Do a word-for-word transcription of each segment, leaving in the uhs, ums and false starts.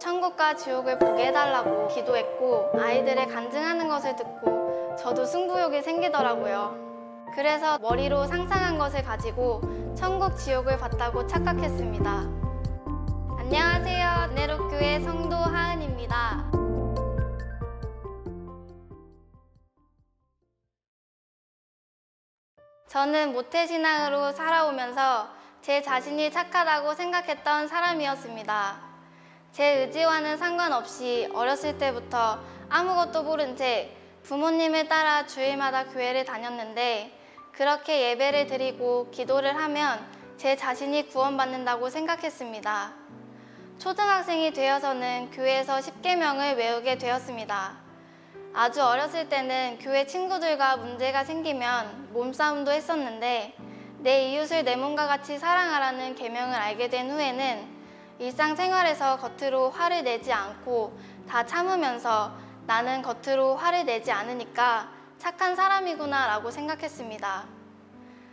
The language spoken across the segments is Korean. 천국과 지옥을 보게 해달라고 기도했고, 아이들의 간증하는 것을 듣고 저도 승부욕이 생기더라고요. 그래서 머리로 상상한 것을 가지고 천국 지옥을 봤다고 착각했습니다. 안녕하세요. 내롭교회 성도 하은입니다. 저는 모태신앙으로 살아오면서 제 자신이 착하다고 생각했던 사람이었습니다. 제 의지와는 상관없이 어렸을 때부터 아무것도 모른 채 부모님을 따라 주일마다 교회를 다녔는데, 그렇게 예배를 드리고 기도를 하면 제 자신이 구원받는다고 생각했습니다. 초등학생이 되어서는 교회에서 십계명을 외우게 되었습니다. 아주 어렸을 때는 교회 친구들과 문제가 생기면 몸싸움도 했었는데, 내 이웃을 내 몸과 같이 사랑하라는 계명을 알게 된 후에는 일상생활에서 겉으로 화를 내지 않고 다 참으면서 나는 겉으로 화를 내지 않으니까 착한 사람이구나 라고 생각했습니다.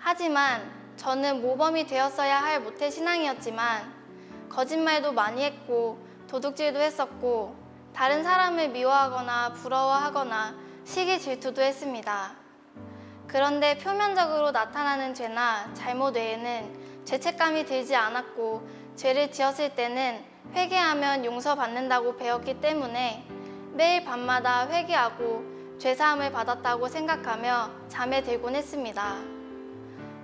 하지만 저는 모범이 되었어야 할 모태신앙이었지만 거짓말도 많이 했고 도둑질도 했었고 다른 사람을 미워하거나 부러워하거나 시기 질투도 했습니다. 그런데 표면적으로 나타나는 죄나 잘못 외에는 죄책감이 들지 않았고, 죄를 지었을 때는 회개하면 용서받는다고 배웠기 때문에 매일 밤마다 회개하고 죄사함을 받았다고 생각하며 잠에 들곤 했습니다.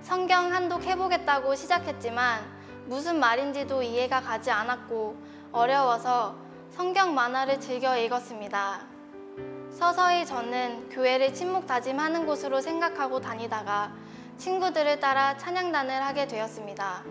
성경 한독 해보겠다고 시작했지만 무슨 말인지도 이해가 가지 않았고 어려워서 성경 만화를 즐겨 읽었습니다. 서서히 저는 교회를 침묵 다짐하는 곳으로 생각하고 다니다가 친구들을 따라 찬양단을 하게 되었습니다.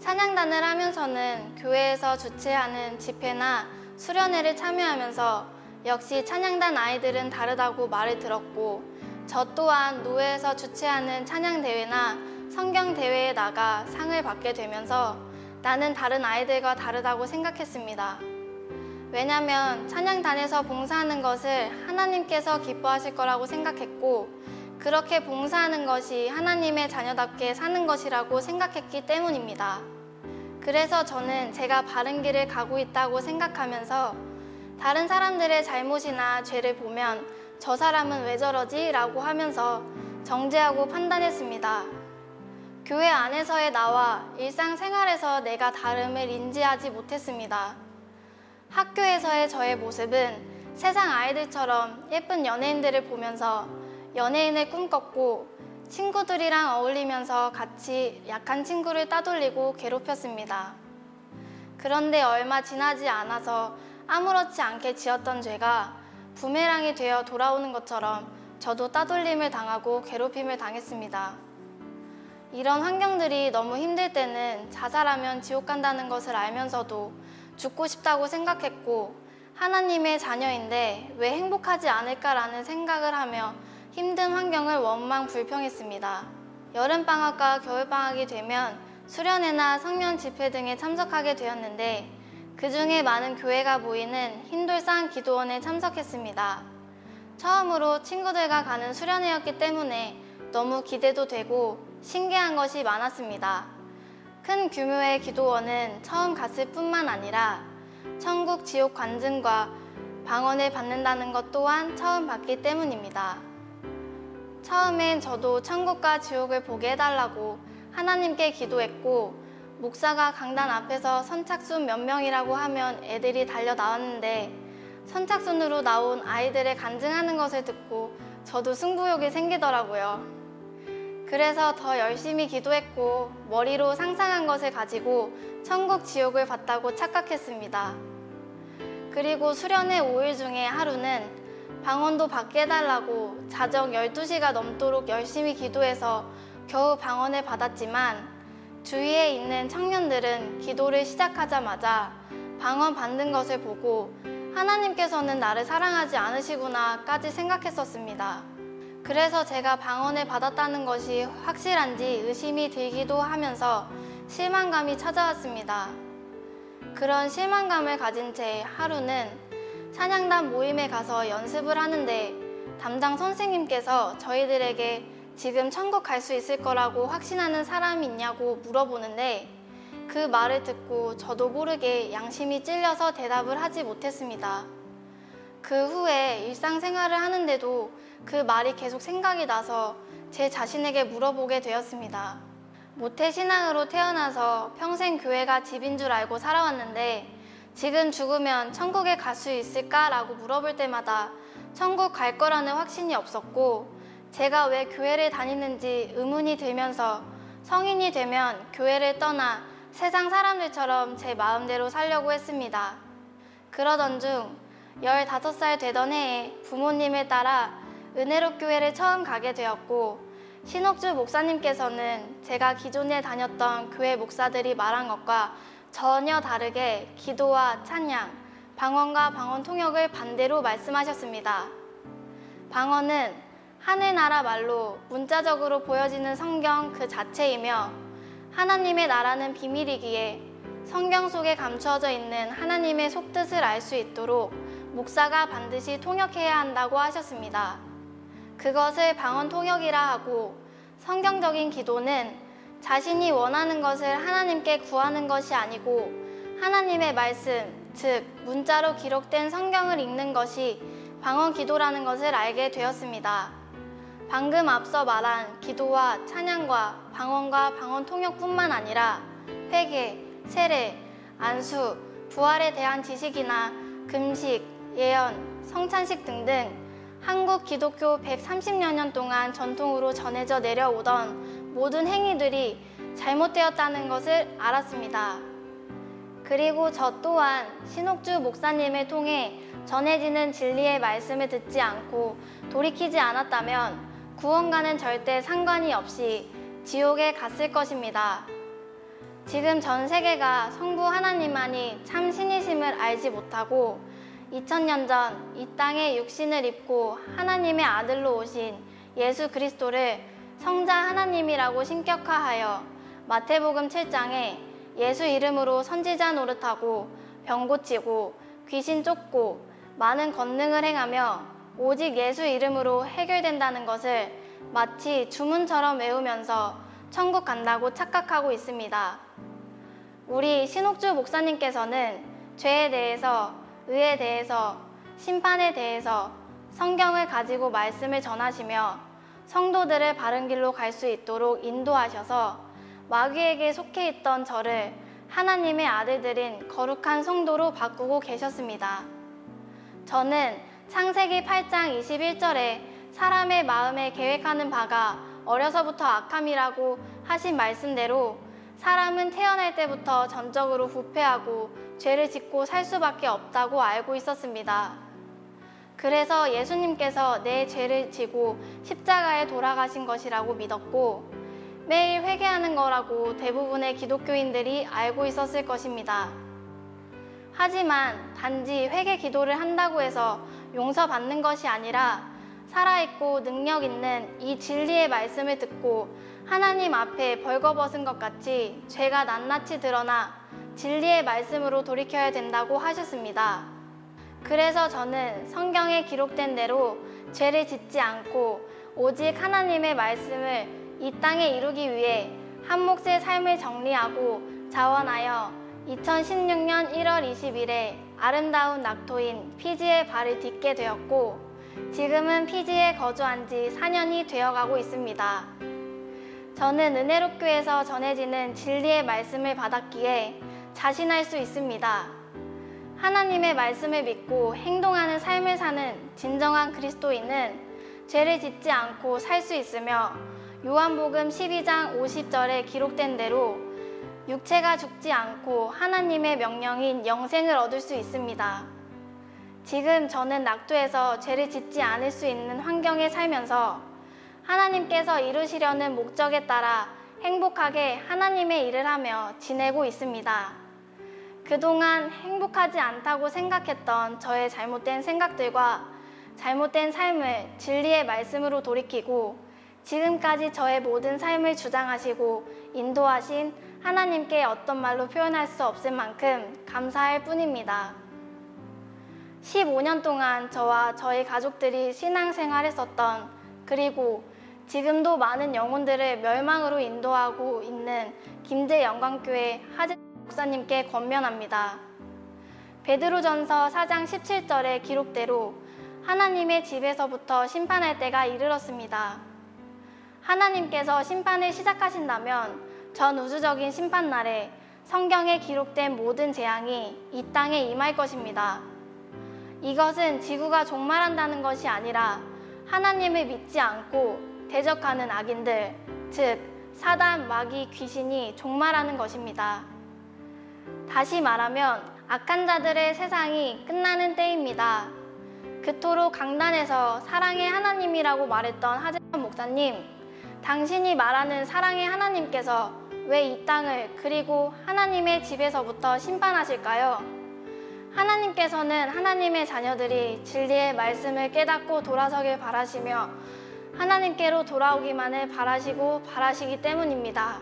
찬양단을 하면서는 교회에서 주최하는 집회나 수련회를 참여하면서 역시 찬양단 아이들은 다르다고 말을 들었고, 저 또한 노회에서 주최하는 찬양대회나 성경대회에 나가 상을 받게 되면서 나는 다른 아이들과 다르다고 생각했습니다. 왜냐하면 찬양단에서 봉사하는 것을 하나님께서 기뻐하실 거라고 생각했고, 그렇게 봉사하는 것이 하나님의 자녀답게 사는 것이라고 생각했기 때문입니다. 그래서 저는 제가 바른 길을 가고 있다고 생각하면서 다른 사람들의 잘못이나 죄를 보면 저 사람은 왜 저러지? 라고 하면서 정죄하고 판단했습니다. 교회 안에서의 나와 일상생활에서 내가 다름을 인지하지 못했습니다. 학교에서의 저의 모습은 세상 아이들처럼 예쁜 연예인들을 보면서 연예인을 꿈꿨고, 친구들이랑 어울리면서 같이 약한 친구를 따돌리고 괴롭혔습니다. 그런데 얼마 지나지 않아서 아무렇지 않게 지었던 죄가 부메랑이 되어 돌아오는 것처럼 저도 따돌림을 당하고 괴롭힘을 당했습니다. 이런 환경들이 너무 힘들 때는 자살하면 지옥 간다는 것을 알면서도 죽고 싶다고 생각했고, 하나님의 자녀인데 왜 행복하지 않을까라는 생각을 하며 힘든 환경을 원망 불평했습니다. 여름방학과 겨울방학이 되면 수련회나 성년 집회 등에 참석하게 되었는데, 그 중에 많은 교회가 모이는 흰돌산 기도원에 참석했습니다. 처음으로 친구들과 가는 수련회였기 때문에 너무 기대도 되고 신기한 것이 많았습니다. 큰 규모의 기도원은 처음 갔을 뿐만 아니라 천국 지옥 간증과 방언을 받는다는 것 또한 처음 봤기 때문입니다. 처음엔 저도 천국과 지옥을 보게 해달라고 하나님께 기도했고, 목사가 강단 앞에서 선착순 몇 명이라고 하면 애들이 달려 나왔는데, 선착순으로 나온 아이들의 간증하는 것을 듣고 저도 승부욕이 생기더라고요. 그래서 더 열심히 기도했고 머리로 상상한 것을 가지고 천국 지옥을 봤다고 착각했습니다. 그리고 수련회 오 일 중에 하루는 방언도 받게 해달라고 자정 열두 시가 넘도록 열심히 기도해서 겨우 방언을 받았지만, 주위에 있는 청년들은 기도를 시작하자마자 방언 받는 것을 보고 하나님께서는 나를 사랑하지 않으시구나까지 생각했었습니다. 그래서 제가 방언을 받았다는 것이 확실한지 의심이 들기도 하면서 실망감이 찾아왔습니다. 그런 실망감을 가진 채 하루는 찬양단 모임에 가서 연습을 하는데, 담당 선생님께서 저희들에게 지금 천국 갈 수 있을 거라고 확신하는 사람이 있냐고 물어보는데, 그 말을 듣고 저도 모르게 양심이 찔려서 대답을 하지 못했습니다. 그 후에 일상생활을 하는데도 그 말이 계속 생각이 나서 제 자신에게 물어보게 되었습니다. 모태신앙으로 태어나서 평생 교회가 집인 줄 알고 살아왔는데 지금 죽으면 천국에 갈 수 있을까라고 물어볼 때마다 천국 갈 거라는 확신이 없었고 제가 왜 교회를 다니는지 의문이 들면서 성인이 되면 교회를 떠나 세상 사람들처럼 제 마음대로 살려고 했습니다. 그러던 중 열다섯 살 되던 해에 부모님을 따라 은혜롭교회를 처음 가게 되었고 신옥주 목사님께서는 제가 기존에 다녔던 교회 목사들이 말한 것과 전혀 다르게 기도와 찬양, 방언과 방언 통역을 반대로 말씀하셨습니다. 방언은 하늘나라 말로 문자적으로 보여지는 성경 그 자체이며 하나님의 나라는 비밀이기에 성경 속에 감추어져 있는 하나님의 속뜻을 알 수 있도록 목사가 반드시 통역해야 한다고 하셨습니다. 그것을 방언 통역이라 하고 성경적인 기도는 자신이 원하는 것을 하나님께 구하는 것이 아니고 하나님의 말씀, 즉 문자로 기록된 성경을 읽는 것이 방언 기도라는 것을 알게 되었습니다. 방금 앞서 말한 기도와 찬양과 방언과 방언 통역뿐만 아니라 회개, 세례, 안수, 부활에 대한 지식이나 금식, 예언, 성찬식 등등 한국 기독교 백삼십여 년 동안 전통으로 전해져 내려오던 모든 행위들이 잘못되었다는 것을 알았습니다. 그리고 저 또한 신옥주 목사님을 통해 전해지는 진리의 말씀을 듣지 않고 돌이키지 않았다면 구원과는 절대 상관이 없이 지옥에 갔을 것입니다. 지금 전 세계가 성부 하나님만이 참 신이심을 알지 못하고 이천 년 전 이 땅에 육신을 입고 하나님의 아들로 오신 예수 그리스도를 성자 하나님이라고 신격화하여 마태복음 칠 장에 예수 이름으로 선지자 노릇하고 병 고치고 귀신 쫓고 많은 권능을 행하며 오직 예수 이름으로 해결된다는 것을 마치 주문처럼 외우면서 천국 간다고 착각하고 있습니다. 우리 신옥주 목사님께서는 죄에 대해서, 의에 대해서, 심판에 대해서 성경을 가지고 말씀을 전하시며 성도들을 바른 길로 갈 수 있도록 인도하셔서 마귀에게 속해 있던 저를 하나님의 아들들인 거룩한 성도로 바꾸고 계셨습니다. 저는 창세기 팔 장 이십일 절에 사람의 마음에 계획하는 바가 어려서부터 악함이라고 하신 말씀대로 사람은 태어날 때부터 전적으로 부패하고 죄를 짓고 살 수밖에 없다고 알고 있었습니다. 그래서 예수님께서 내 죄를 지고 십자가에 돌아가신 것이라고 믿었고 매일 회개하는 거라고 대부분의 기독교인들이 알고 있었을 것입니다. 하지만 단지 회개 기도를 한다고 해서 용서받는 것이 아니라 살아있고 능력 있는 이 진리의 말씀을 듣고 하나님 앞에 벌거벗은 것 같이 죄가 낱낱이 드러나 진리의 말씀으로 돌이켜야 된다고 하셨습니다. 그래서 저는 성경에 기록된 대로 죄를 짓지 않고 오직 하나님의 말씀을 이 땅에 이루기 위해 한 몫의 삶을 정리하고 자원하여 이천십육 년 일 월 이십 일에 아름다운 낙토인 피지에 발을 딛게 되었고 지금은 피지에 거주한 지 사 년이 되어가고 있습니다. 저는 은혜롭교회에서 전해지는 진리의 말씀을 받았기에 자신할 수 있습니다. 하나님의 말씀을 믿고 행동하는 삶을 사는 진정한 그리스도인은 죄를 짓지 않고 살 수 있으며 요한복음 십이 장 오십 절에 기록된 대로 육체가 죽지 않고 하나님의 명령인 영생을 얻을 수 있습니다. 지금 저는 낙도에서 죄를 짓지 않을 수 있는 환경에 살면서 하나님께서 이루시려는 목적에 따라 행복하게 하나님의 일을 하며 지내고 있습니다. 그동안 행복하지 않다고 생각했던 저의 잘못된 생각들과 잘못된 삶을 진리의 말씀으로 돌이키고 지금까지 저의 모든 삶을 주장하시고 인도하신 하나님께 어떤 말로 표현할 수 없을 만큼 감사할 뿐입니다. 십오 년 동안 저와 저희 가족들이 신앙생활했었던 그리고 지금도 많은 영혼들을 멸망으로 인도하고 있는 김제영광교회 하재선 목사님께 권면합니다. 베드로전서 사 장 십칠 절의 기록대로 하나님의 집에서부터 심판할 때가 이르렀습니다. 하나님께서 심판을 시작하신다면 전 우주적인 심판날에 성경에 기록된 모든 재앙이 이 땅에 임할 것입니다. 이것은 지구가 종말한다는 것이 아니라 하나님을 믿지 않고 대적하는 악인들, 즉 사단, 마귀, 귀신이 종말하는 것입니다. 다시 말하면 악한 자들의 세상이 끝나는 때입니다. 그토록 강단에서 사랑의 하나님이라고 말했던 하재선 목사님, 당신이 말하는 사랑의 하나님께서 왜 이 땅을 그리고 하나님의 집에서부터 심판하실까요? 하나님께서는 하나님의 자녀들이 진리의 말씀을 깨닫고 돌아서길 바라시며 하나님께로 돌아오기만을 바라시고 바라시기 때문입니다.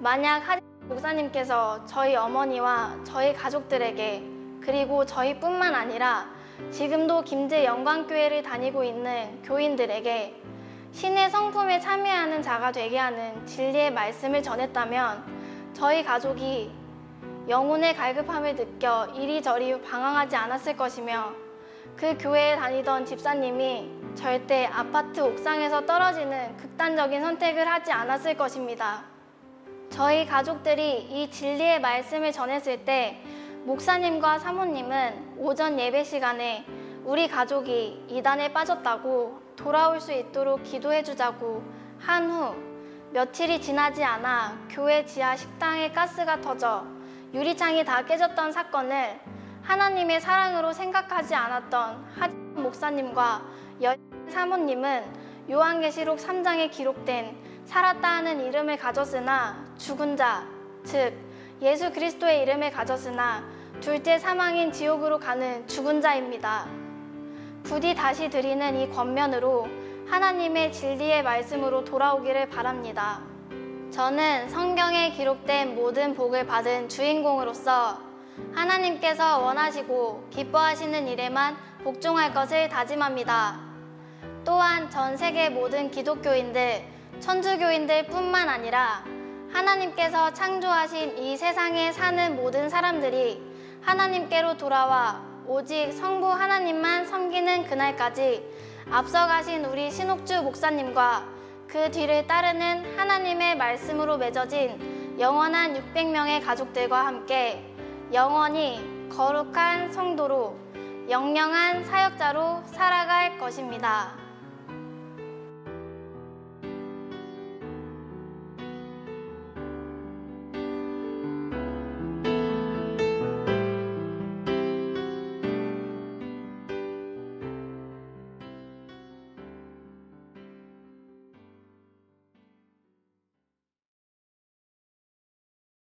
만약 하재선 목사님께서 저희 어머니와 저희 가족들에게, 그리고 저희뿐만 아니라 지금도 김제영광교회를 다니고 있는 교인들에게 신의 성품에 참여하는 자가 되게 하는 진리의 말씀을 전했다면 저희 가족이 영혼의 갈급함을 느껴 이리저리 방황하지 않았을 것이며, 그 교회에 다니던 집사님이 절대 아파트 옥상에서 떨어지는 극단적인 선택을 하지 않았을 것입니다. 저희 가족들이 이 진리의 말씀을 전했을 때 목사님과 사모님은 오전 예배 시간에 우리 가족이 이단에 빠졌다고 돌아올 수 있도록 기도해 주자고 한 후 며칠이 지나지 않아 교회 지하 식당에 가스가 터져 유리창이 다 깨졌던 사건을 하나님의 사랑으로 생각하지 않았던 하재선 목사님과 여인 사모님은 요한계시록 삼 장에 기록된 살았다 하는 이름을 가졌으나 죽은 자, 즉 예수 그리스도의 이름을 가졌으나 둘째 사망인 지옥으로 가는 죽은 자입니다. 부디 다시 드리는 이 권면으로 하나님의 진리의 말씀으로 돌아오기를 바랍니다. 저는 성경에 기록된 모든 복을 받은 주인공으로서 하나님께서 원하시고 기뻐하시는 일에만 복종할 것을 다짐합니다. 또한 전 세계 모든 기독교인들, 천주교인들 뿐만 아니라 하나님께서 창조하신 이 세상에 사는 모든 사람들이 하나님께로 돌아와 오직 성부 하나님만 섬기는 그날까지 앞서가신 우리 신옥주 목사님과 그 뒤를 따르는 하나님의 말씀으로 맺어진 영원한 육백 명의 가족들과 함께 영원히 거룩한 성도로, 영영한 사역자로 살아갈 것입니다.